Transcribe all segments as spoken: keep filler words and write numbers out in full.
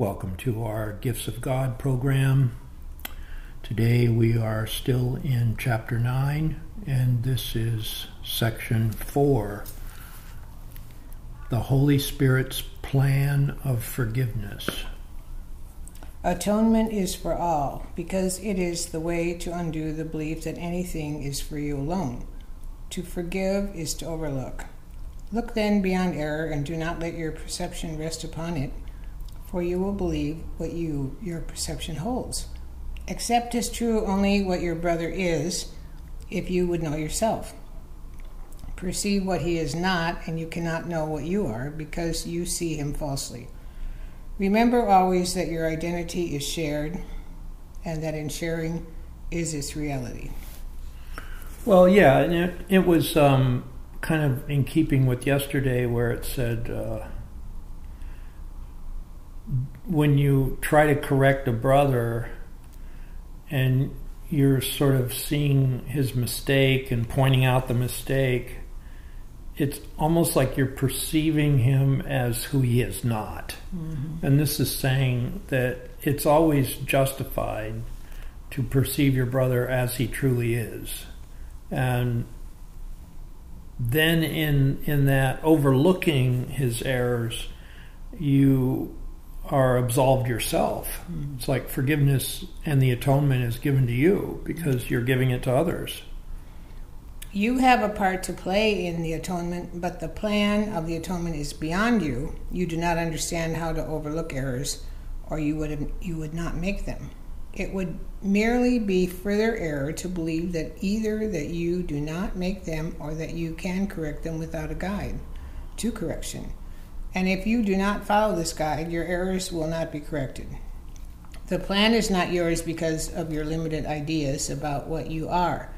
Welcome to our Gifts of God program. Today we are still in chapter nine, and this is section four, the Holy Spirit's plan of forgiveness. Atonement is for all, because it is the way to undo the belief that anything is for you alone. To forgive is to overlook. Look then beyond error, and do not let your perception rest upon it, for you will believe what you, your perception holds. Accept as true only what your brother is, if you would know yourself. Perceive what he is not, and you cannot know what you are, because you see him falsely. Remember always that your identity is shared, and that in sharing is its reality. Well, yeah, and it, it was um, kind of in keeping with yesterday, where it said, uh, when you try to correct a brother and you're sort of seeing his mistake and pointing out the mistake, it's almost like you're perceiving him as who he is not. Mm-hmm. And this is saying that it's always justified to perceive your brother as he truly is. And then in, in that overlooking his errors, you are absolved yourself. It's like forgiveness and the atonement is given to you because you're giving it to others. You have a part to play in the atonement, but the plan of the atonement is beyond you. You do not understand how to overlook errors, or you would, you would not make them. It would merely be further error to believe that either that you do not make them or that you can correct them without a guide to correction. And if you do not follow this guide, your errors will not be corrected. The plan is not yours because of your limited ideas about what you are.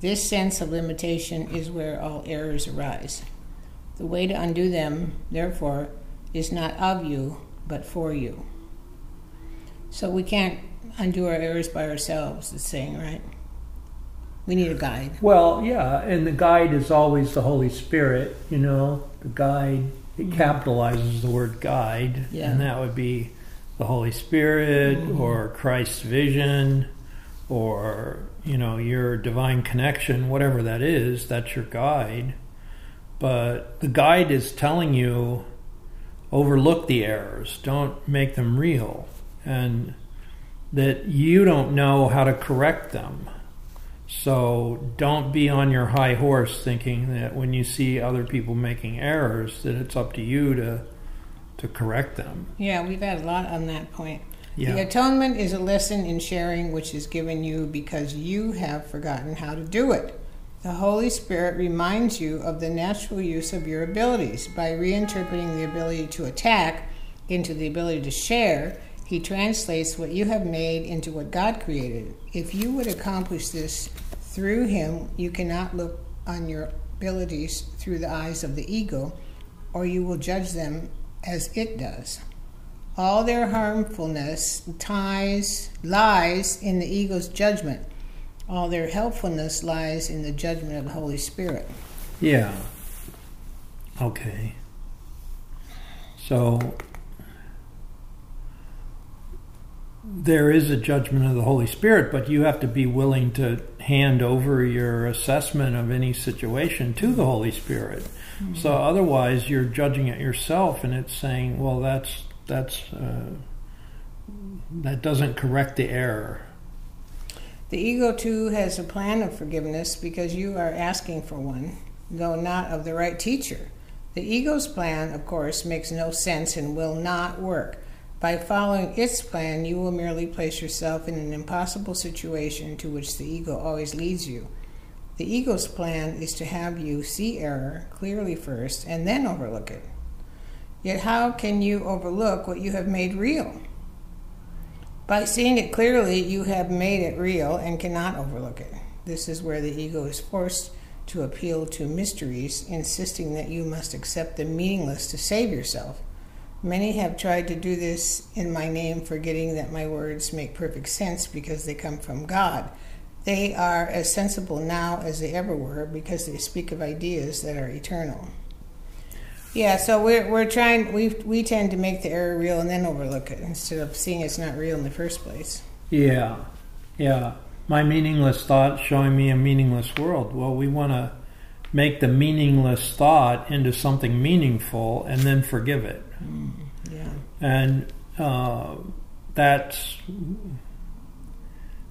This sense of limitation is where all errors arise. The way to undo them, therefore, is not of you, but for you. So we can't undo our errors by ourselves, it's saying, right? We need a guide. Well, yeah, and the guide is always the Holy Spirit, you know, the guide. It capitalizes the word guide, yeah. And that would be the Holy Spirit, mm-hmm. or Christ's vision, or, you know, your divine connection, whatever that is, that's your guide. But the guide is telling you, overlook the errors, don't make them real, and that you don't know how to correct them. So don't be on your high horse thinking that when you see other people making errors that it's up to you to to correct them. Yeah, we've had a lot on that point. Yeah. The atonement is a lesson in sharing which is given you because you have forgotten how to do it. The Holy Spirit reminds you of the natural use of your abilities. By reinterpreting the ability to attack into the ability to share, He translates what you have made into what God created. If you would accomplish this through Him, you cannot look on your abilities through the eyes of the ego, or you will judge them as it does. All their harmfulness ties, lies in the ego's judgment. All their helpfulness lies in the judgment of the Holy Spirit. Yeah. Okay. So there is a judgment of the Holy Spirit, but you have to be willing to hand over your assessment of any situation to the Holy Spirit. Mm-hmm. So otherwise you're judging it yourself, and it's saying, well, that's that's uh, that doesn't correct the error. The ego too has a plan of forgiveness because you are asking for one, though not of the right teacher. The ego's plan, of course, makes no sense and will not work. By following its plan, you will merely place yourself in an impossible situation to which the ego always leads you. The ego's plan is to have you see error clearly first and then overlook it. Yet how can you overlook what you have made real? By seeing it clearly, you have made it real and cannot overlook it. This is where the ego is forced to appeal to mysteries, insisting that you must accept the meaningless to save yourself. Many have tried to do this in my name, forgetting that my words make perfect sense because they come from God. They are as sensible now as they ever were because they speak of ideas that are eternal. Yeah, so we're we're trying we we tend to make the error real and then overlook it instead of seeing it's not real in the first place. Yeah, yeah. My meaningless thought showing me a meaningless world. Well, we want to make the meaningless thought into something meaningful and then forgive it. Mm, yeah, and uh, that's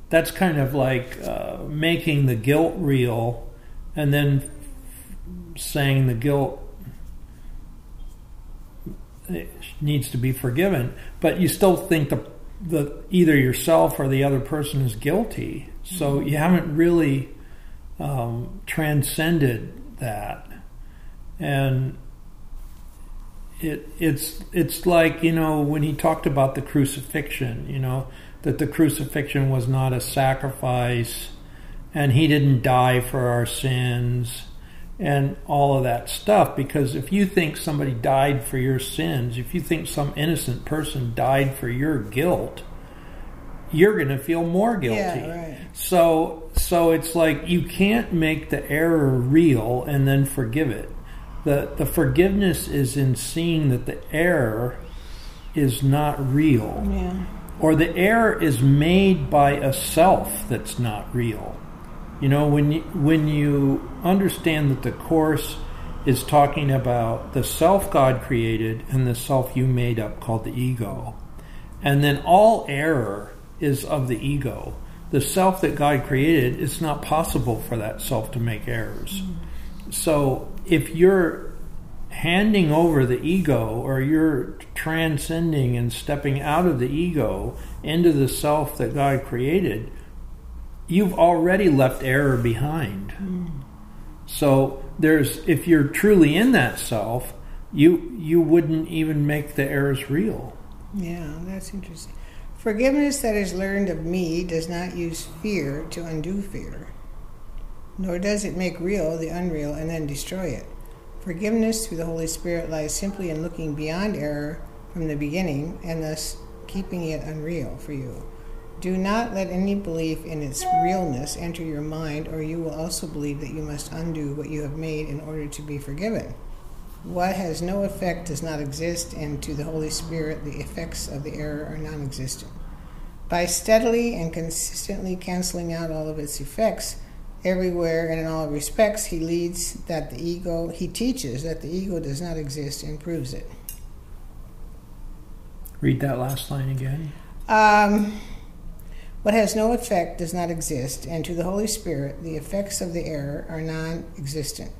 that's kind of like uh, making the guilt real and then saying the guilt. It needs to be forgiven, but you still think the, the either yourself or the other person is guilty. So mm-hmm. you haven't really um, transcended that, and it it's it's like, you know, when he talked about the crucifixion, you know, that the crucifixion was not a sacrifice, and he didn't die for our sins. And all of that stuff, because if you think somebody died for your sins, if you think some innocent person died for your guilt, you're going to feel more guilty. Yeah, right. So, so it's like you can't make the error real and then forgive it. The, the forgiveness is in seeing that the error is not real. Yeah. Or the error is made by a self that's not real. You know, when you, when you understand that the Course is talking about the self God created and the self you made up called the ego, and then all error is of the ego. The self that God created, it's not possible for that self to make errors. Mm-hmm. So if you're handing over the ego, or you're transcending and stepping out of the ego into the self that God created, you've already left error behind. Mm. So there's, if you're truly in that self, you you wouldn't even make the errors real. Yeah, that's interesting. Forgiveness that is learned of me does not use fear to undo fear, nor does it make real the unreal and then destroy it. Forgiveness through the Holy Spirit lies simply in looking beyond error from the beginning and thus keeping it unreal for you. Do not let any belief in its realness enter your mind, or you will also believe that you must undo what you have made in order to be forgiven. What has no effect does not exist, and to the Holy Spirit the effects of the error are non-existent. By steadily and consistently canceling out all of its effects, everywhere and in all respects, he leads that the ego, he teaches that the ego does not exist and proves it. Read that last line again. Um... What has no effect does not exist, and to the Holy Spirit, the effects of the error are non-existent.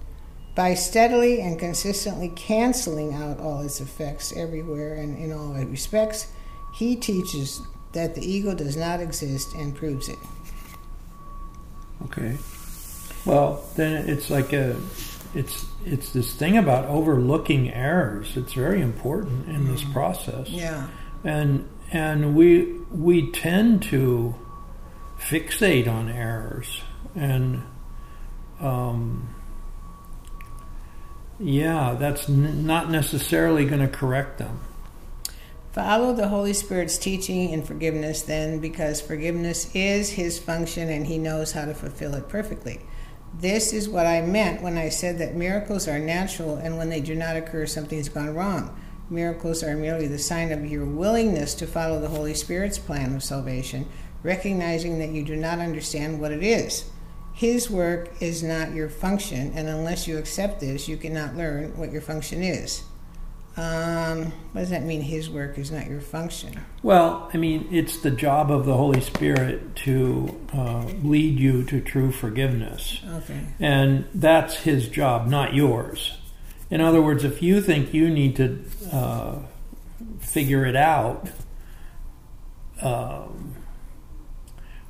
By steadily and consistently canceling out all its effects everywhere and in all respects, he teaches that the ego does not exist and proves it. Okay. Well, then it's like a, it's it's this thing about overlooking errors. It's very important in this process. Yeah. And. And we we tend to fixate on errors, and um, yeah, that's n not necessarily going to correct them. Follow the Holy Spirit's teaching in forgiveness then, because forgiveness is his function and he knows how to fulfill it perfectly. This is what I meant when I said that miracles are natural, and when they do not occur, something's gone wrong. Miracles are merely the sign of your willingness to follow the Holy Spirit's plan of salvation, recognizing that you do not understand what it is. His work is not your function, and unless you accept this, you cannot learn what your function is. Um, what does that mean, his work is not your function? Well, I mean, it's the job of the Holy Spirit to uh, lead you to true forgiveness. Okay. And that's his job, not yours. In other words, if you think you need to uh, figure it out um,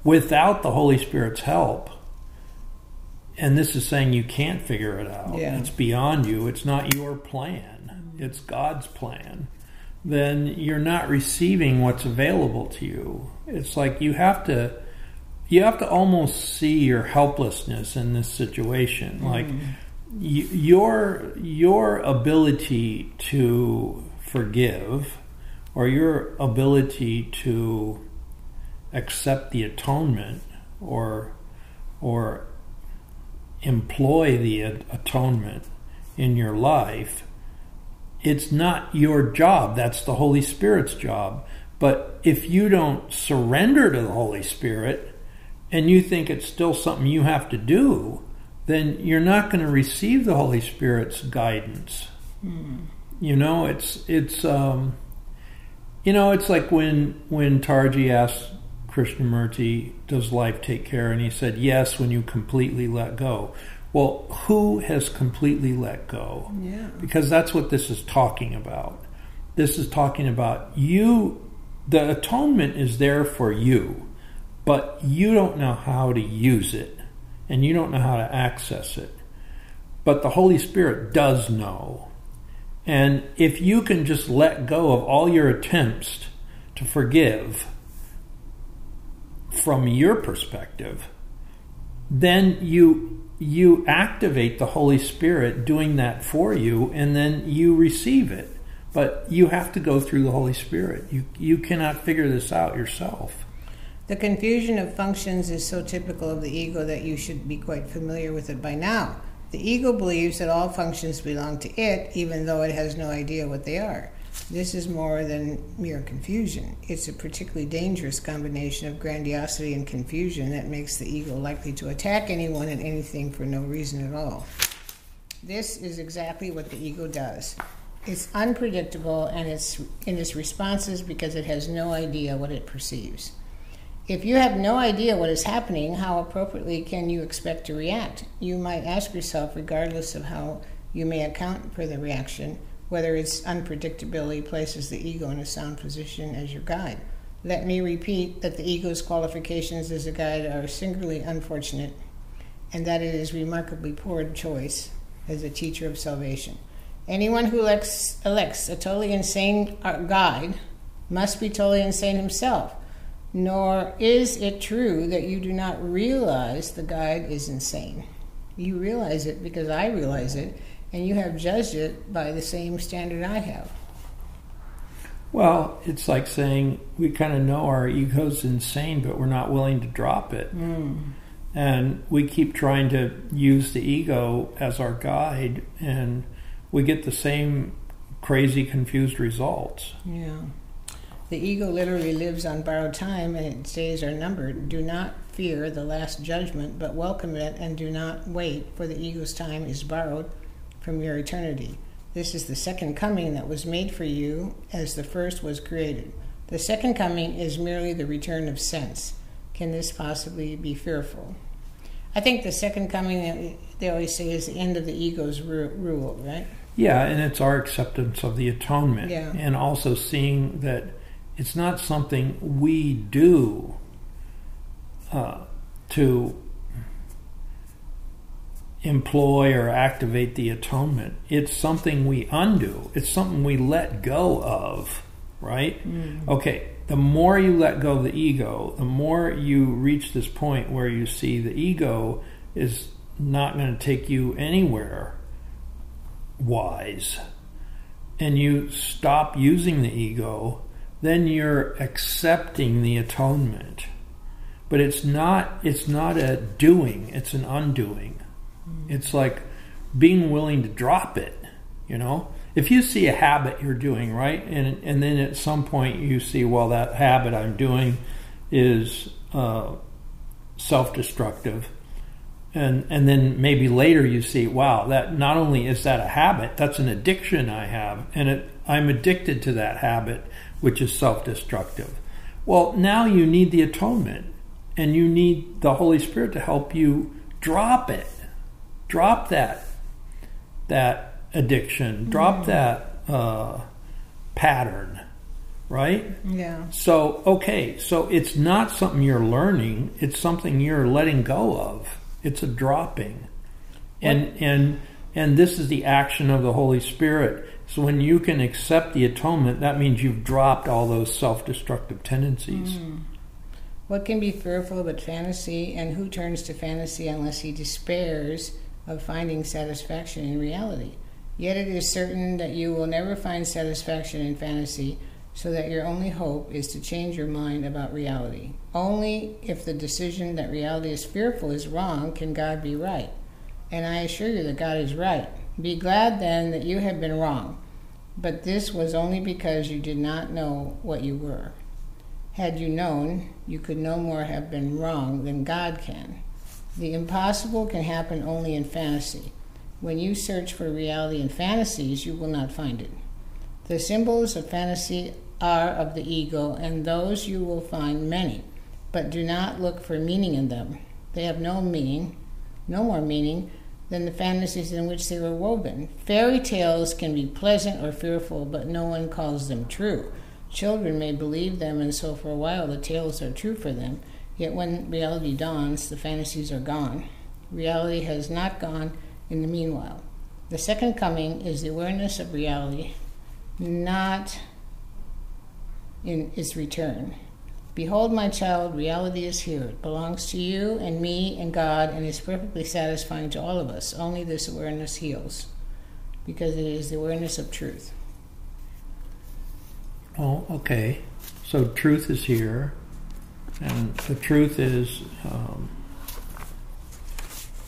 without the Holy Spirit's help, and this is saying you can't figure it out, yeah. It's beyond you, it's not your plan, it's God's plan, then you're not receiving what's available to you. It's like you have to, you have to almost see your helplessness in this situation, like. Mm. Your your ability to forgive, or your ability to accept the atonement, or or employ the atonement in your life, It's not your job. That's the Holy Spirit's job. But if you don't surrender to the Holy Spirit and you think it's still something you have to do, then you're not going to receive the Holy Spirit's guidance. Mm. You know, it's it's um, you know, it's like when when Tarji asked Krishnamurti, "Does life take care?" and he said, "Yes, when you completely let go." Well, who has completely let go? Yeah. Because that's what this is talking about. This is talking about you. The atonement is there for you, but you don't know how to use it, and you don't know how to access it. But the Holy Spirit does know. And if you can just let go of all your attempts to forgive from your perspective, then you... you activate the Holy Spirit doing that for you, and then you receive it. But you have to go through the Holy Spirit. You you cannot figure this out yourself. The confusion of functions is so typical of the ego that you should be quite familiar with it by now. The ego believes that all functions belong to it, even though it has no idea what they are. This is more than mere confusion. It's a particularly dangerous combination of grandiosity and confusion that makes the ego likely to attack anyone and anything for no reason at all. This is exactly what the ego does. It's unpredictable and it's in its responses because it has no idea what it perceives. If you have no idea what is happening, how appropriately can you expect to react? You might ask yourself, regardless of how you may account for the reaction, whether its unpredictability places the ego in a sound position as your guide. Let me repeat that the ego's qualifications as a guide are singularly unfortunate, and that it is remarkably poor choice as a teacher of salvation. Anyone who elects, elects a totally insane guide must be totally insane himself, nor is it true that you do not realize the guide is insane. You realize it because I realize it, and you have judged it by the same standard I have. Well, it's like saying we kind of know our ego's insane, but we're not willing to drop it. Mm. And we keep trying to use the ego as our guide, and we get the same crazy, confused results. Yeah. The ego literally lives on borrowed time, and its days are numbered. Do not fear the last judgment, but welcome it, and do not wait, for the ego's time is borrowed from your eternity. This is the second coming that was made for you as the first was created. The second coming is merely the return of sense. Can this possibly be fearful? I think the second coming, they always say, is the end of the ego's rule, right? Yeah, and it's our acceptance of the atonement. Yeah. And also seeing that it's not something we do uh, to employ or activate the atonement. It's something we undo. It's something we let go of, right? Mm. Okay, the more you let go of the ego, the more you reach this point where you see the ego is not going to take you anywhere wise, and you stop using the ego, then you're accepting the atonement. But it's not, it's not a doing, it's an undoing. It's like being willing to drop it, you know? If you see a habit you're doing, right? And and then at some point you see, well, that habit I'm doing is uh, self-destructive. And, and then maybe later you see, wow, that not only is that a habit, that's an addiction I have. And it, I'm addicted to that habit, which is self-destructive. Well, now you need the atonement. And you need the Holy Spirit to help you drop it. Drop that that addiction. Drop that uh, pattern, right? Yeah. So, okay, so it's not something you're learning. It's something you're letting go of. It's a dropping. And, and, and this is the action of the Holy Spirit. So when you can accept the atonement, that means you've dropped all those self-destructive tendencies. Mm. What can be fearful but fantasy, and who turns to fantasy unless he despairs of finding satisfaction in reality? Yet it is certain that you will never find satisfaction in fantasy, so that your only hope is to change your mind about reality. Only if the decision that reality is fearful is wrong can God be right. And I assure you that God is right. Be glad then that you have been wrong. But this was only because you did not know what you were. Had you known, you could no more have been wrong than God can. The impossible can happen only in fantasy. When you search for reality in fantasies, you will not find it. The symbols of fantasy are of the ego, and those you will find many, but do not look for meaning in them. They have no meaning, no more meaning, than the fantasies in which they were woven. Fairy tales can be pleasant or fearful, but no one calls them true. Children may believe them, and so for a while the tales are true for them, yet when reality dawns, the fantasies are gone. Reality has not gone in the meanwhile. The second coming is the awareness of reality, not in its return. Behold, my child, reality is here. It belongs to you and me and God, and is perfectly satisfying to all of us. Only this awareness heals, because it is the awareness of truth. Oh, okay. So truth is here, and the truth is um,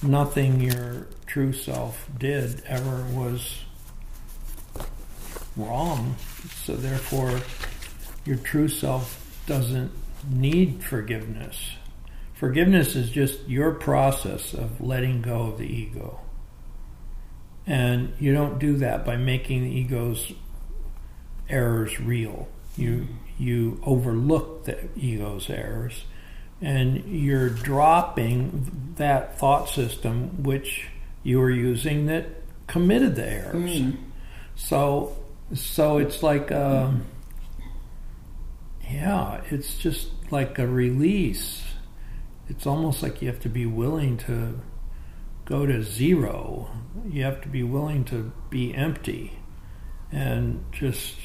nothing your true self did ever was wrong. So therefore, your true self doesn't need forgiveness. Forgiveness is just your process of letting go of the ego. And you don't do that by making the ego's errors real. You, you overlook the ego's errors, and you're dropping that thought system which you were using that committed the errors. Mm. So, so it's like... Uh, mm. Yeah, it's just like a release. It's almost like you have to be willing to go to zero. You have to be willing to be empty and just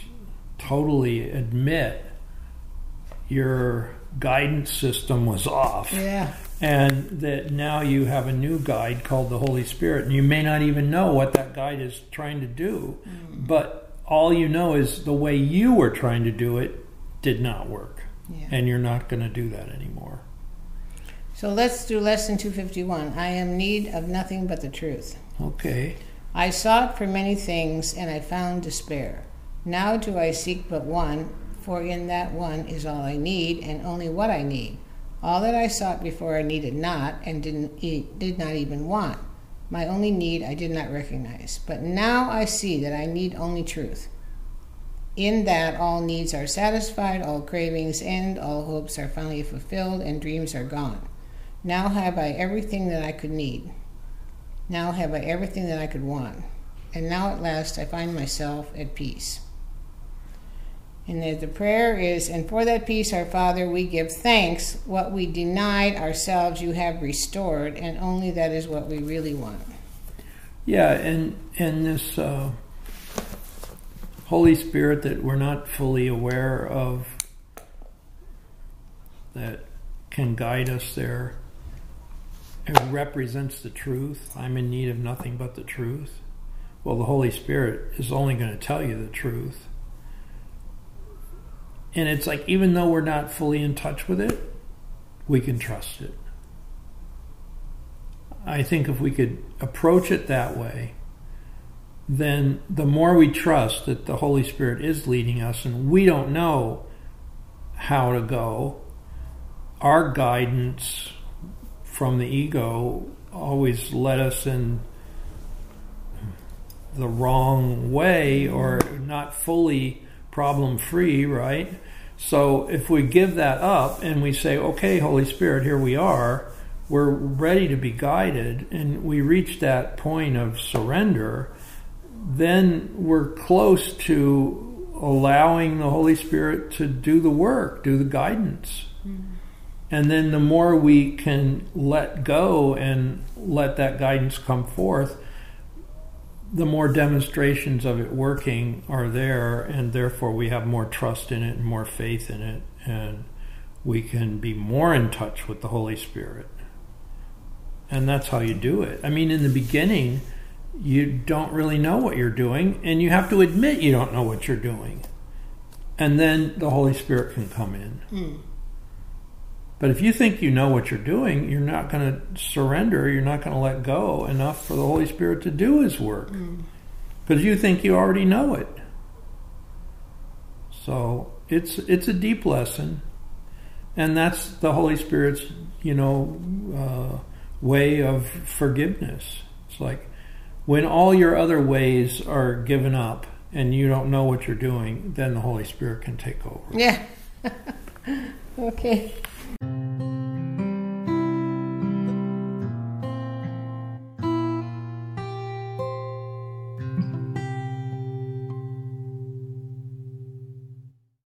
totally admit your guidance system was off. Yeah. And that now you have a new guide called the Holy Spirit, and you may not even know what that guide is trying to do, mm. but all you know is the way you were trying to do it did not work, yeah. And you're not going to do that anymore. So let's do lesson two fifty-one. I am in need of nothing but the truth. Okay. I sought for many things, and I found despair. Now do I seek but one, for in that one is all I need, and only what I need. All that I sought before I needed not, and didn't eat, did not even want. My only need I did not recognize. But now I see that I need only truth. In that all needs are satisfied, all cravings end, all hopes are finally fulfilled, and dreams are gone. Now have I everything that I could need. Now have I everything that I could want. And now at last I find myself at peace. And that the prayer is, and for that peace, our Father, we give thanks. What we denied ourselves, you have restored, and only that is what we really want. Yeah, and, and this... Uh... Holy Spirit that we're not fully aware of, that can guide us there. It represents the truth. I'm in need of nothing but the truth. Well, the Holy Spirit is only going to tell you the truth. And it's like, even though we're not fully in touch with it, we can trust it. I think if we could approach it that way, then the more we trust that the Holy Spirit is leading us, and we don't know how to go, our guidance from the ego always led us in the wrong way, or not fully problem-free, right? So if we give that up and we say, okay, Holy Spirit, here we are, we're ready to be guided, and we reach that point of surrender, then we're close to allowing the Holy Spirit to do the work, do the guidance. Mm-hmm. And then the more we can let go and let that guidance come forth, the more demonstrations of it working are there, and therefore we have more trust in it and more faith in it, and we can be more in touch with the Holy Spirit. And that's how you do it. I mean, in the beginning, you don't really know what you're doing, and you have to admit you don't know what you're doing. And then the Holy Spirit can come in. Mm. But if you think you know what you're doing, you're not going to surrender, you're not going to let go enough for the Holy Spirit to do His work. Because mm. you think you already know it. So it's it's a deep lesson, and that's the Holy Spirit's, you know, uh, way of forgiveness. It's like when all your other ways are given up and you don't know what you're doing, then the Holy Spirit can take over. Yeah. Okay.